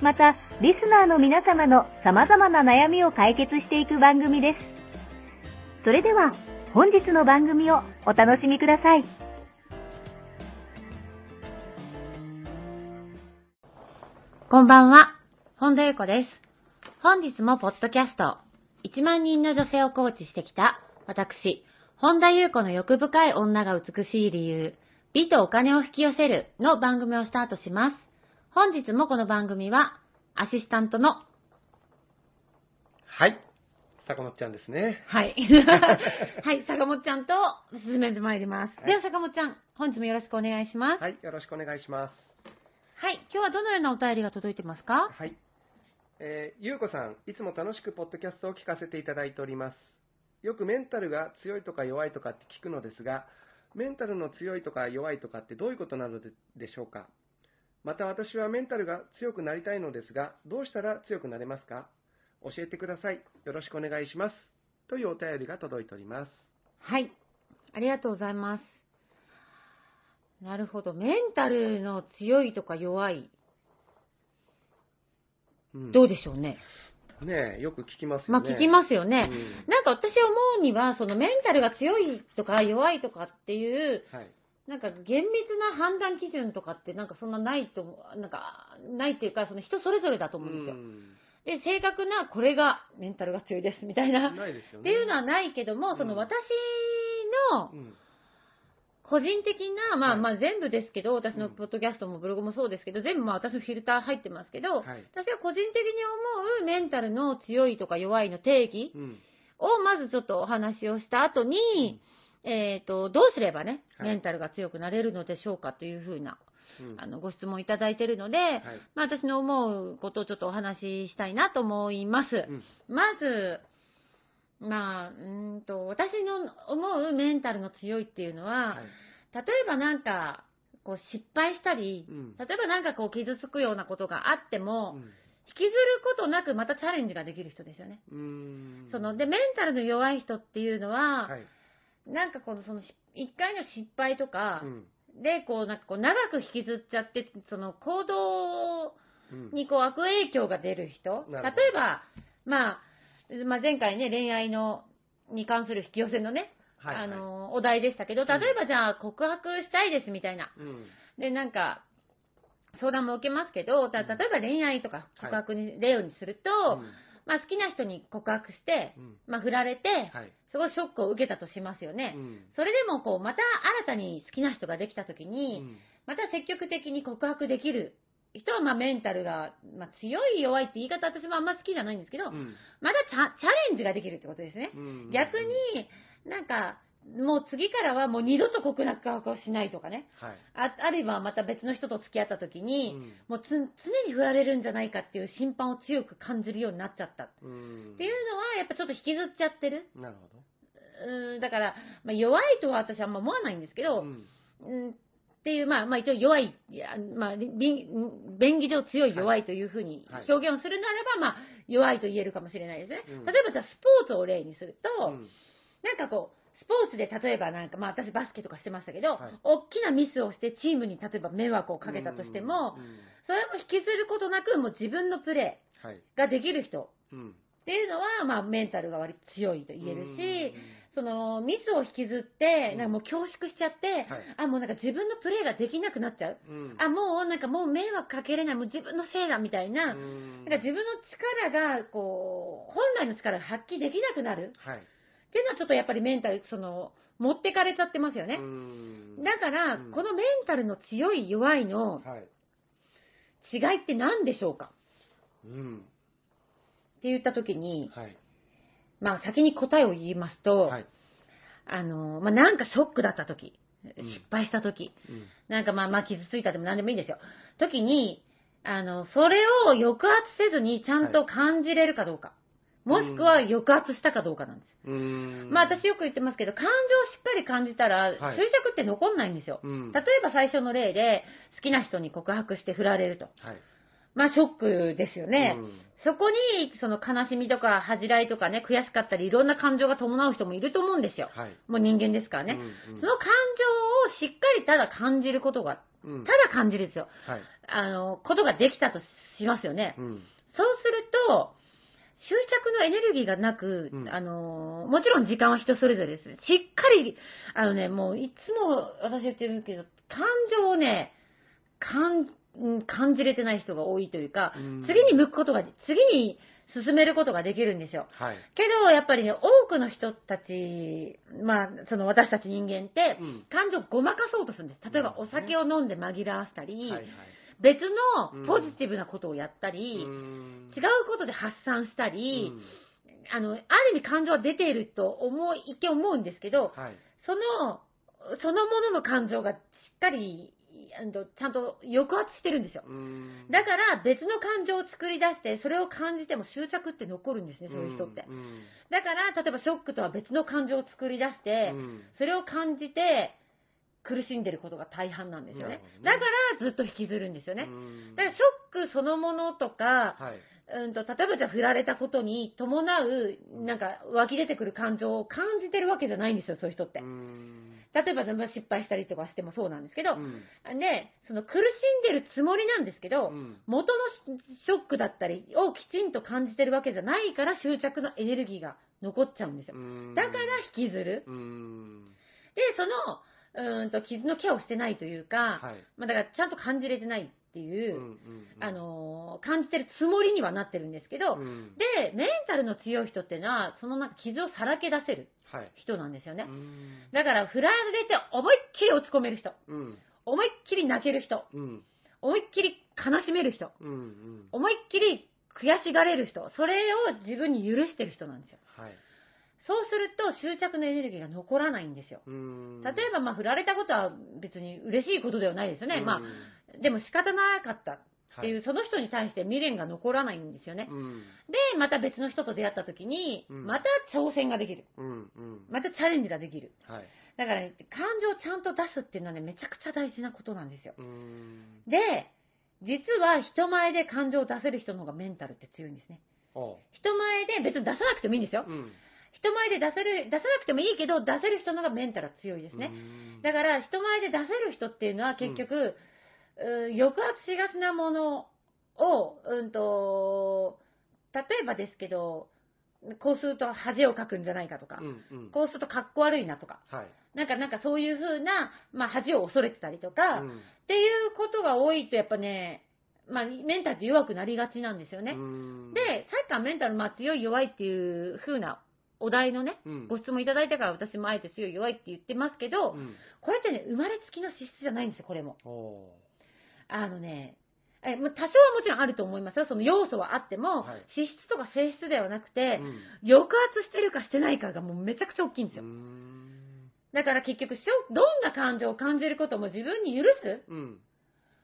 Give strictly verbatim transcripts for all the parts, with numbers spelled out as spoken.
またリスナーの皆様の様々な悩みを解決していく番組です。それでは本日の番組をお楽しみください。こんばんは、本田裕子です。本日もポッドキャストいちまん人の女性をコーチしてきた私、本田裕子の欲深い女が美しい理由、美とお金を引き寄せるの番組をスタートします。本日もこの番組はアシスタントのはい坂本ちゃんですね。はいはい坂本ちゃんと進めてまいります。はい、では坂本ちゃん、本日もよろしくお願いします。はい、よろしくお願いします。はい、今日はどのようなお便りが届いてますか？はい、えー、ゆうこさん、いつも楽しくポッドキャストを聞かせていただいております。よくメンタルが強いとか弱いとかって聞くのですが、メンタルの強いとか弱いとかってどういうことなのでしょうか？また私はメンタルが強くなりたいのですが、どうしたら強くなれますか？教えてください。よろしくお願いします。というお便りが届いております。はい、ありがとうございます。なるほど、メンタルの強いとか弱い、うん、どうでしょうね。ねえ、よく聞きますよね。まあ聞きますよね。うん、なんか私思うには、そのメンタルが強いとか弱いとかっていう、はい、なんか厳密な判断基準とかってなんかそんなないと、なんかないっていうか、その人それぞれだと思うんですよ。うん、で、正確なこれがメンタルが強いですみたいな、ないですよね、っていうのはないけども、その私の、うんうん個人的な、まあまあ全部ですけど、はい、私のポッドキャストもブログもそうですけど、うん、全部まあ私のフィルター入ってますけど、はい、私は個人的に思うメンタルの強いとか弱いの定義をまずちょっとお話をした後に、うん、えっと、どうすればね、メンタルが強くなれるのでしょうかというふうな、はい、あのご質問いただいているので、うんはい、まあ私の思うことをちょっとお話ししたいなと思います。うん、まず、まあ、うーんと私の思うメンタルの強いっていうのは、はい、例えばなんかこう失敗したり、うん、例えばなんかこう傷つくようなことがあっても、うん、引きずることなくまたチャレンジができる人ですよね。うーんそのでメンタルの弱い人っていうのは、はい、なんかこのそのいっかいの失敗とか、うん、でこうなんかこう長く引きずっちゃってその行動にこう悪影響が出る人、うん、例えばまあまあ、前回ね恋愛のに関する引き寄せのね、はいはい、あのお題でしたけど、例えばじゃあ告白したいですみたいな、うん、でなんか相談も受けますけど、た例えば恋愛とか告白に、はい、例にすると、うんまあ、好きな人に告白して、うんまあ、振られて、はい、すごいショックを受けたとしますよね、うん、それでもこうまた新たに好きな人ができた時に、うん、また積極的に告白できる人はまあメンタルが、まあ、強い弱いって言い方私もあんま好きじゃないんですけど、うん、まだチャ、チャレンジができるってことですね、うんうんうん、逆になんかもう次からはもう二度と告白をしないとかね、はい、あ, あるいはまた別の人と付き合った時に、うん、もうつ常に振られるんじゃないかっていう審判を強く感じるようになっちゃった、うん、っていうのはやっぱちょっと引きずっちゃってる。なるほど。うんだから、まあ、弱いとは私はあんま思わないんですけど、うんうんっていう、まあ、まあ一応弱い、まあ、便宜上強い弱いというふうに表現をするならば、まあ、弱いと言えるかもしれないですね。うん、例えばじゃあスポーツを例にすると、うん、なんかこう、スポーツで例えばなんか、まあ私バスケとかしてましたけど、はい、大きなミスをしてチームに例えば迷惑をかけたとしても、うんうん、それも引きずることなく、もう自分のプレーができる人っていうのは、まあメンタルが割と強いと言えるし、うんうん、そのミスを引きずってなんかもう恐縮しちゃって、うんはい、あもうなんか自分のプレーができなくなっちゃう、うん、あもうなんかもう迷惑かけれないもう自分のせいだみたいな、うん、なんか自分の力がこう本来の力が発揮できなくなる、はい、っていうのはちょっとやっぱりメンタルその持ってかれちゃってますよね。うんだから、うん、このメンタルの強い弱いの、はい違いって何でしょうか、うん、って言った時に、はいまあ、先に答えを言いますと、はいあのまあ、なんかショックだった時、うん、失敗した時、うん、なんかまあまあ傷ついたでも何でもいいんですよ時にあのそれを抑圧せずにちゃんと感じれるかどうか、はい、もしくは抑圧したかどうかなんです、うんまあ、私よく言ってますけど感情をしっかり感じたら、はい、執着って残んないんですよ、うん、例えば最初の例で好きな人に告白して振られると、はい、まあショックですよね、うん、そこにその悲しみとか恥じらいとかね悔しかったりいろんな感情が伴う人もいると思うんですよ、はい、もう人間ですからね、うんうん、その感情をしっかりただ感じることが、うん、ただ感じるんですよ、はい、あのことができたとしますよね、うん、そうすると執着のエネルギーがなく、うん、あのもちろん時間は人それぞれです。しっかりあのねもういつも私言ってるけど感情をね感感じれてない人が多いというか、うん、次に向くことが次に進めることができるんですよ。はい、けどやっぱりね多くの人たちまあその私たち人間って、うん、感情をごまかそうとするんです。例えばお酒を飲んで紛らわしたり。はいはい別のポジティブなことをやったり、うん、違うことで発散したり、うん、あのある意味感情は出ていると思い一見思うんですけど、はい、そのそのものの感情がしっかりちゃんと抑圧してるんですよ、うん、だから別の感情を作り出してそれを感じても執着って残るんですねそういう人って、うんうん、だから例えばショックとは別の感情を作り出して、うん、それを感じて苦しんでることが大半なんですよね。だからずっと引きずるんですよね。だからショックそのものとか、はい、うんと例えばじゃあ振られたことに伴うなんか湧き出てくる感情を感じてるわけじゃないんですよそういう人って。うん例えば失敗したりとかしてもそうなんですけど、うん、でその苦しんでるつもりなんですけど、うん、元のショックだったりをきちんと感じてるわけじゃないから執着のエネルギーが残っちゃうんですよ。だから引きずる。うんでそのうんと傷のケアをしてないというか、はいまあ、だからちゃんと感じれてないっていう、うんうんうん、あのー、感じてるつもりにはなってるんですけど、うん、でメンタルの強い人っていうのはそのなんか傷をさらけ出せる人なんですよね、はい、だから振られて思いっきり落ち込める人、うん、思いっきり泣ける人、うん、思いっきり悲しめる人、うんうん、思いっきり悔しがれる人それを自分に許してる人なんですよ、はいそうすると執着のエネルギーが残らないんですよ。うん例えばまあ振られたことは別に嬉しいことではないですよね。まあでも仕方なかったっていう、はい、その人に対して未練が残らないんですよね。うんでまた別の人と出会った時に、うん、また挑戦ができる、うんうん、またチャレンジができる、はい、だから、ね、感情をちゃんと出すっていうのはねめちゃくちゃ大事なことなんですよ。うんで実は人前で感情を出せる人の方がメンタルって強いんですね。人前で別に出さなくてもいいんですよ、うん人前で出せる、出さなくてもいいけど出せる人のがメンタル強いですね。だから人前で出せる人っていうのは結局、うん、抑圧しがちなものを、うんと、例えばですけどこうすると恥をかくんじゃないかとか、うんうん、こうするとかっこ悪いなとか、はい、なんかなんかそういう風な、まあ、恥を恐れてたりとか、うん、っていうことが多いとやっぱねまあ、メンタルって弱くなりがちなんですよね。うんでさっきからメンタル、まあ、強い弱いっていう風なお題のね、うん、ご質問いただいたから私もあえて強い弱いって言ってますけど、うん、これってね生まれつきの資質じゃないんですよこれも。あのねえ多少はもちろんあると思いますよその要素はあっても、はい、資質とか性質ではなくて、うん、抑圧してるかしてないかがもうめちゃくちゃ大きいんですよ。うーんだから結局どんな感情を感じることも自分に許す、うん、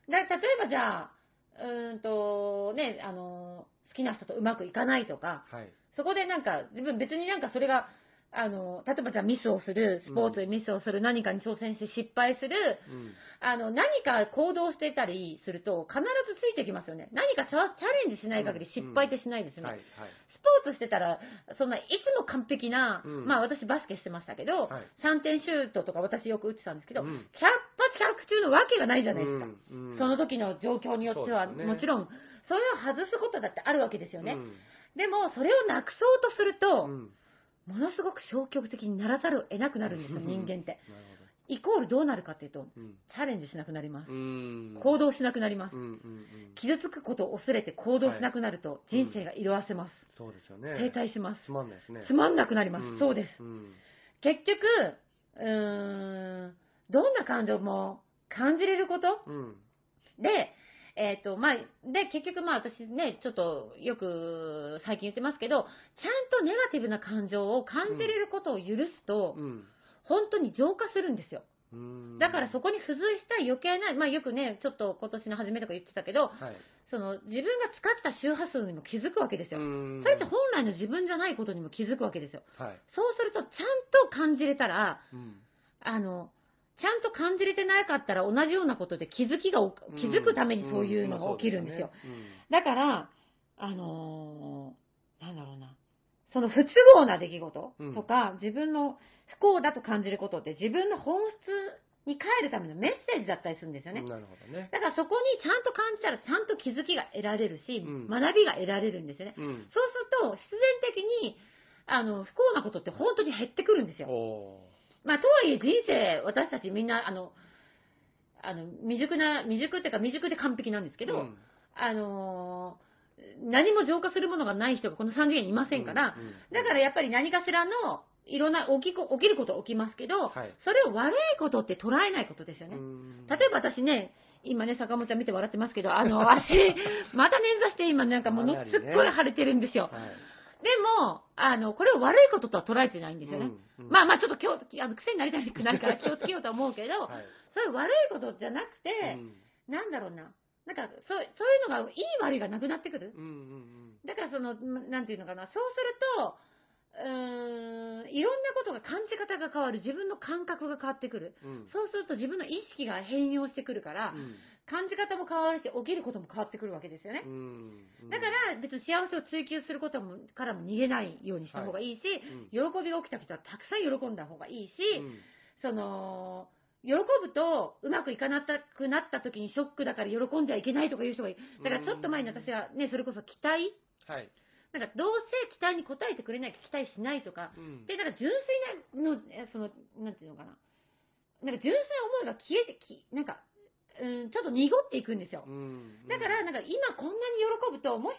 だ例えばじゃあうーんとねあの好きな人とうまくいかないとか、はいそこでなんか自分別になんかそれがあの例えばじゃあミスをするスポーツでミスをする、うん、何かに挑戦して失敗する、うん、あの何か行動してたりすると必ずついてきますよね。何かチャレンジしない限り失敗ってしないですよね、うんうんはいはい、スポーツしてたらそんないつも完璧な、うんまあ、私バスケしてましたけど、はい、さんてんシュートとか私よく打ってたんですけど、うん、ひゃっ発ひゃく中のわけがないじゃないですか、うんうん、その時の状況によっては、ね、もちろんそれを外すことだってあるわけですよね、うんでもそれをなくそうとすると、うん、ものすごく消極的にならざるを得なくなるんですよ、人間って。イコールどうなるかっていうと、うん、チャレンジしなくなります。うん行動しなくなります、うんうんうん。傷つくことを恐れて行動しなくなると、はい、人生が色あせます。うん、そうですよね。停滞します。つまんないですね。つまんなくなります。うん、そうです。うん、結局うーん、どんな感情も感じれること、うん、で、えっと、まあ、で、結局まあ私ね、ちょっとよく最近言ってますけど、ちゃんとネガティブな感情を感じれることを許すと、うんうん本当に浄化するんですよ。うーんだからそこに付随した余計な、まあ、よくねちょっと今年の初めとか言ってたけど、はい、その自分が使った周波数にも気づくわけですよ。それって本来の自分じゃないことにも気づくわけですよ、はい、そうするとちゃんと感じれたら、うん、あのちゃんと感じれてなかったら同じようなことで気づきが気づくためにそういうのが起きるんですよ、うんうん、だからあのー、なんだろうなその不都合な出来事とか、うん、自分の不幸だと感じることって自分の本質に変えるためのメッセージだったりするんですよね。なるほどね。だからそこにちゃんと感じたらちゃんと気づきが得られるし、うん、学びが得られるんですよね、うん、そうすると必然的にあの不幸なことって本当に減ってくるんですよ。おー。まあとはいえ人生私たちみんなあのあの未熟な未熟っていうか未熟で完璧なんですけど、うん、あのー何も浄化するものがない人がこのさん次元にいませんから、うんうんうん、だからやっぱり何かしらのいろんな起き、起きることは起きますけど、はい、それを悪いことって捉えないことですよね。例えば私ね今ね坂本ちゃん見て笑ってますけどあの足また捻挫して今なんかものすっごい腫れてるんですよ、はい、でもあのこれを悪いこととは捉えてないんですよね、うんうん、まあまあちょっと今日あの癖になりたくないから気をつけようとは思うけど、はい、それ悪いことじゃなくて、うん、なんだろうななんかそう、そういうのがいい悪いがなくなってくる、うんうんうん、だからそのなんていうのかなそうするとうーんいろんなことが感じ方が変わる自分の感覚が変わってくる、うん、そうすると自分の意識が変容してくるから、うん、感じ方も変わるし起きることも変わってくるわけですよね、うんうん、だから別に幸せを追求することもからも逃げないようにした方がいいし、はいうん、喜びが起きた人はたくさん喜んだ方がいいし、うん、その喜ぶとうまくいかなくなった時にショックだから喜んではいけないとかいう人がいる。だからちょっと前に私はねそれこそ期待、はい、なんかどうせ期待に応えてくれない期待しないとか、うん、でだから純粋なのそのなんていうのかななんか純粋な思いが消えてきなんかうんちょっと濁っていくんですよ、うんうん、だからなんか今こんなに喜ぶともし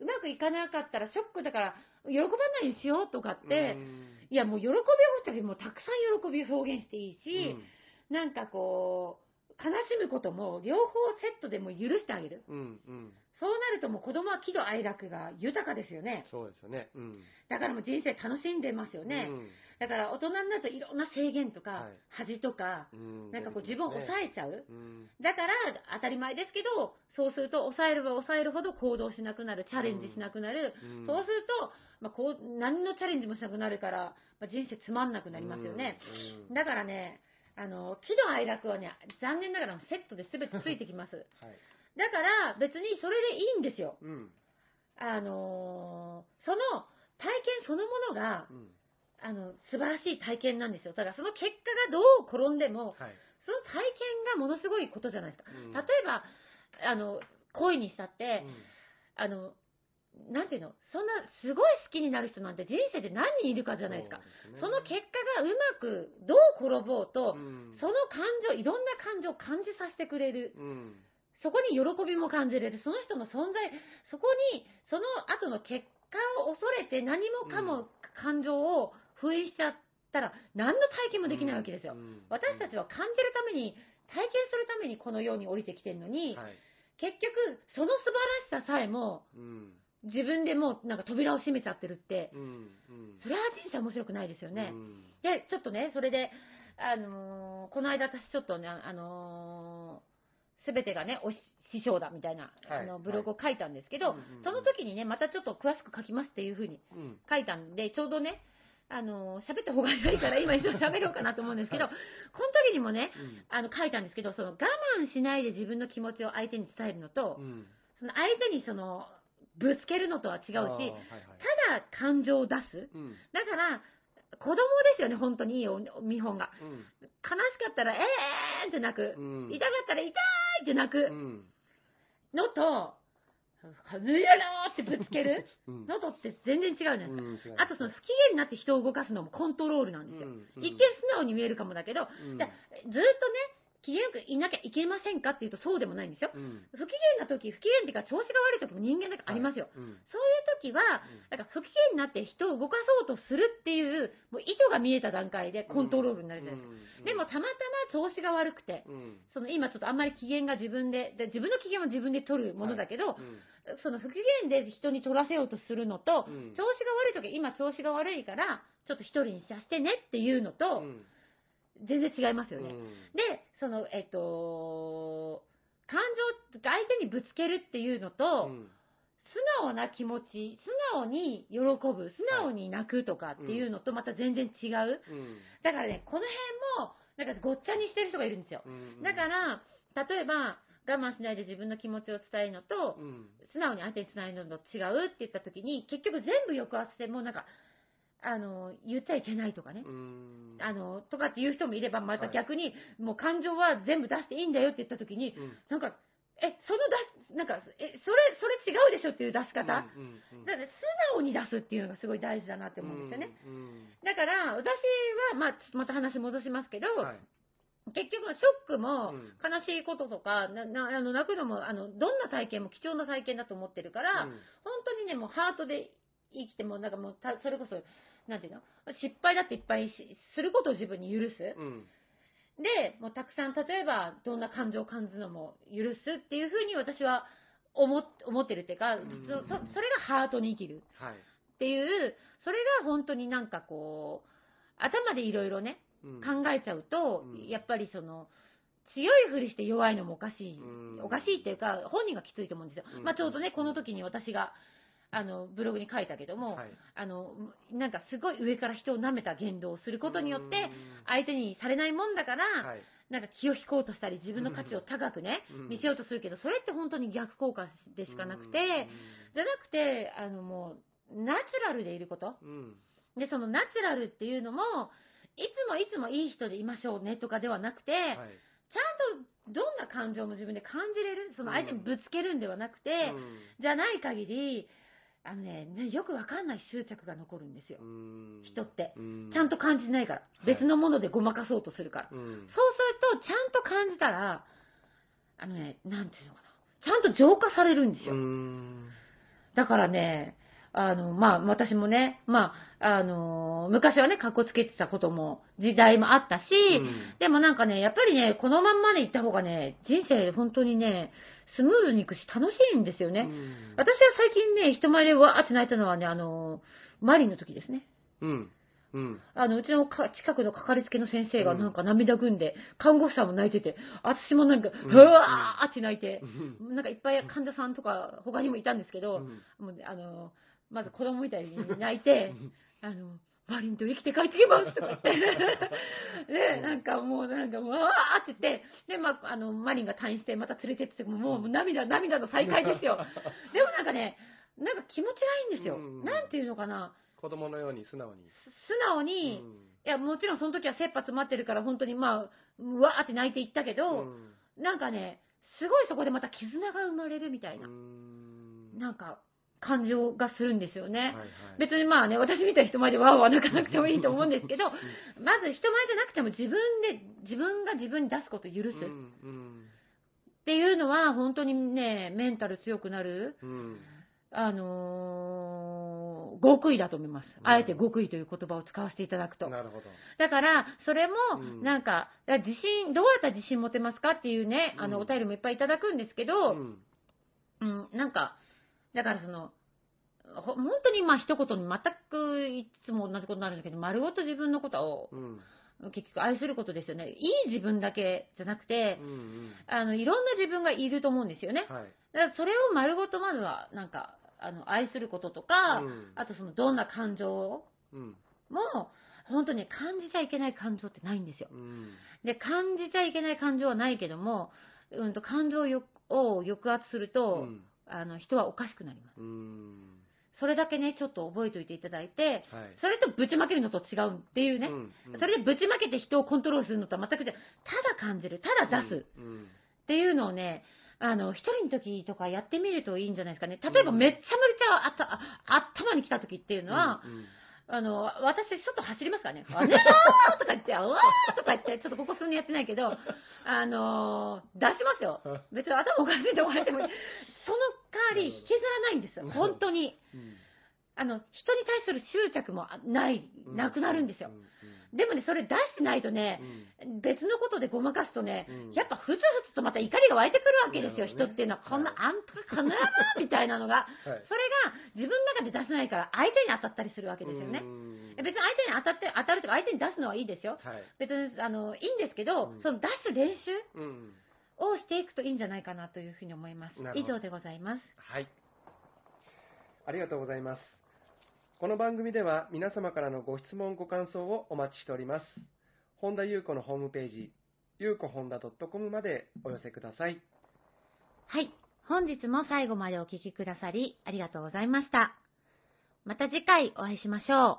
うまくいかなかったらショックだから喜ばないようにしようとかって、うん、いやもう喜びを起きた時もたくさん喜びを表現していいし、うんなんかこう悲しむことも両方セットでも許してあげる、うんうん、そうなるともう子供は喜怒哀楽が豊かですよね。そうですよね、うん、だからもう人生楽しんでますよね、うん、だから大人になるといろんな制限とか、はい、恥とか、うん、なんかこう自分を抑えちゃう、うん、だから当たり前ですけどそうすると抑えれば抑えるほど行動しなくなるチャレンジしなくなる、うん、そうすると、まあ、こう何のチャレンジもしなくなるから、まあ、人生つまんなくなりますよね、うんうん、だからねあの喜怒哀楽はね残念ながらセットで全てついてきます、はい、だから別にそれでいいんですよ、うん、あのー、その体験そのものが、うん、あの素晴らしい体験なんですよ。だからその結果がどう転んでも、はい、その体験がものすごいことじゃないですか、うん、例えばあの恋にしたって、うん、あのなんていうのそんなすごい好きになる人なんて人生で何人いるかじゃないですか。 そうですね。その結果がうまくどう転ぼうと、うん、その感情いろんな感情を感じさせてくれる、うん、そこに喜びも感じれるその人の存在そこにその後の結果を恐れて何もかも感情を封印しちゃったら何の体験もできないわけですよ、うんうんうん、私たちは感じるために体験するためにこの世に降りてきてるのに、はい、結局その素晴らしささえも、うん自分でもうなんか扉を閉めちゃってるって、うんうん、それは人生面白くないですよね、うん、でちょっとねそれで、あのー、この間私ちょっとね、あのー、全てがねお師匠だみたいな、はい、あのブログを書いたんですけど、はい、その時にねまたちょっと詳しく書きますっていう風に書いたんで、うん、ちょうどねあの喋った方がないから今一度喋ろうかなと思うんですけど、はい、この時にもね、うん、あの書いたんですけどその我慢しないで自分の気持ちを相手に伝えるのと、うん、その相手にそのぶつけるのとは違うし、はいはい、ただ感情を出す、うん、だから子供ですよね本当にいい見本が、うん、悲しかったらえーって泣く、うん、痛かったら痛いって泣くのと、カズヤラーってぶつけるのとって全然違うじゃないですか、うんうん、あとその不機嫌になって人を動かすのもコントロールなんですよ、うんうん、一見素直に見えるかもだけど、うん、だずっとね機嫌よくいなきゃいけませんかっていうとそうでもないんですよ、うん、不機嫌な時不機嫌っていうか調子が悪い時も人間なんかありますよ、はいうん、そういう時はなんか不機嫌になって人を動かそうとするってい う, もう意図が見えた段階でコントロールになるじゃないですか、うん、でもたまたま調子が悪くて、うん、その今ちょっとあんまり機嫌が自分 で, で自分の機嫌は自分で取るものだけど、はいうん、その不機嫌で人に取らせようとするのと、うん、調子が悪い時今調子が悪いからちょっと一人にさせてねっていうのと、うん全然違いますよね、うん、でそのえっと感情相手にぶつけるっていうのと、うん、素直な気持ち素直に喜ぶ素直に泣くとかっていうのとまた全然違う、うん、だからねこの辺もなんかごっちゃにしてる人がいるんですよ、うん、だから例えば我慢しないで自分の気持ちを伝えるのと、うん、素直に相手に伝えるのと違うって言った時に結局全部抑圧してもうなんかあの言っちゃいけないとかねうんあのとかっていう人もいればまた逆に、はい、もう感情は全部出していいんだよって言った時に、うん、なんかえその出なんかえそれそれ違うでしょっていう出し方、うんうんうん、だから素直に出すっていうのがすごい大事だなって思うんですよね、うんうん、だから私は、まあ、ちょっとまた話戻しますけど、はい結局ショックも悲しいこととか、うん、ななあの泣くのもあのどんな体験も貴重な体験だと思ってるから、うん、本当にねもうハートで生きてもなんかもうたそれこそなんていうの失敗だっていっぱいすることを自分に許す、うん、でもうたくさん例えばどんな感情を感じるのも許すっていう風に私は 思, 思ってるっていうか、うん、そ, それがハートに生きるっていう、はい、それが本当になんかこう頭でいろいろね、うん、考えちゃうと、うん、やっぱりその強いふりして弱いのもおかしい、うん、おかしいっていうか本人がきついと思うんですよ、うんまあ、ちょうどねこの時に私があのブログに書いたけども、はい、あのなんかすごい上から人を舐めた言動をすることによって相手にされないもんだから、はい、なんか気を引こうとしたり自分の価値を高くね見せようとするけどそれって本当に逆効果でしかなくてじゃなくてあのもうナチュラルでいること、うん、でそのナチュラルっていうのもいつもいつもいい人でいましょうねとかではなくて、はい、ちゃんとどんな感情も自分で感じれるその相手にぶつけるんではなくて、うん、じゃない限りあのね、よくわかんない執着が残るんですよ人ってちゃんと感じないから、はい、別のものでごまかそうとするから、うん、そうするとちゃんと感じたらあのねなんていうのかなちゃんと浄化されるんですようんだからねあの、まあ、私もね、まああのー、昔はねかっこつけてたことも時代もあったし、うん、でもなんかねやっぱりねこのまんまでいった方がね人生本当にねスムーズにいくし楽しいんですよね、うん、私は最近ね人前でわーって泣いたのはねあのー、マリンの時ですね、うんうん、あのうちのか近くのかかりつけの先生がなんか涙ぐんで、うん、看護師さんも泣いてて私もなんかうわーって泣いて、うん、なんかいっぱい患者さんとか他にもいたんですけど、うん、もうあのー、まず子供みたいに泣いてあのマリンと生きて帰ってきますとか言ってでなんかもうなんかわーって言ってで、まあ、あのマリンが退院してまた連れてってもう涙涙の再会ですよでもなんかねなんか気持ちがいいんですよ、うんうん、なんていうのかな子供のように素直に素直に、うん、いやもちろんその時は切羽詰まってるから本当にまあうわーって泣いていったけど、うん、なんかねすごいそこでまた絆が生まれるみたいなうんなんか感情がするんですよね、はいはい、別にまあね私みたいな人前でわーわー泣かなくてもいいと思うんですけどまず人前じゃなくても自分で自分が自分に出すことを許す、うんうん、っていうのは本当にねメンタル強くなる、うん、あのー、極意だと思います、うん、あえて極意という言葉を使わせていただくとなるほどだからそれもなんか、うん、自信どうやったら自信持てますかっていうねあのお便りもいっぱいいただくんですけど、うんうん、なんかだからその本当にまあ一言に全くいつも同じことになるんだけど丸ごと自分のことを結局愛することですよね、うん、いい自分だけじゃなくて、うんうん、あのいろんな自分がいると思うんですよね、はい、だからそれを丸ごとまずはなんかあの愛することとか、うん、あとそのどんな感情を、うん、も本当に感じちゃいけない感情ってないんですよ、うん、で感じちゃいけない感情はないけども、うん、と感情を抑圧すると、うんあの人はおかしくなります。うーんそれだけねちょっと覚えておいていただいて、はい、それとぶちまけるのと違うっていうね、うんうん、それでぶちまけて人をコントロールするのとは全く違うただ感じるただ出すっていうのをねあの一人の時とかやってみるといいんじゃないですかね。例えばめっちゃむちゃあたあ頭に来た時っていうのは、うんうん、あの私外走りますからね。わねーとか言って、わーとか言って、ちょっとここ数年やってないけど、あのー、出しますよ。別に頭おかしいと思われてもいい。その代わり引きずらないんですよ。本当に。うん、あの人に対する執着もないなくなるんですよ。でもね、それ出してないとね、うん、別のことでごまかすとね、うん、やっぱふつふつとまた怒りが湧いてくるわけですよ、ね、人っていうのは、こんな、はい、あんたかなみたいなのが、はい、それが自分の中で出せないから、相手に当たったりするわけですよね。別に相手に当たって当たるとか、相手に出すのはいいですよ、はい、別にあのいいんですけど、うん、その出す練習をしていくといいんじゃないかなというふうに思います。以上でございます。はい、ありがとうございます。この番組では皆様からのご質問ご感想をお待ちしております。本田裕子のホームページ、ゆうこほんだ .com までお寄せください。はい、本日も最後までお聞きくださりありがとうございました。また次回お会いしましょう。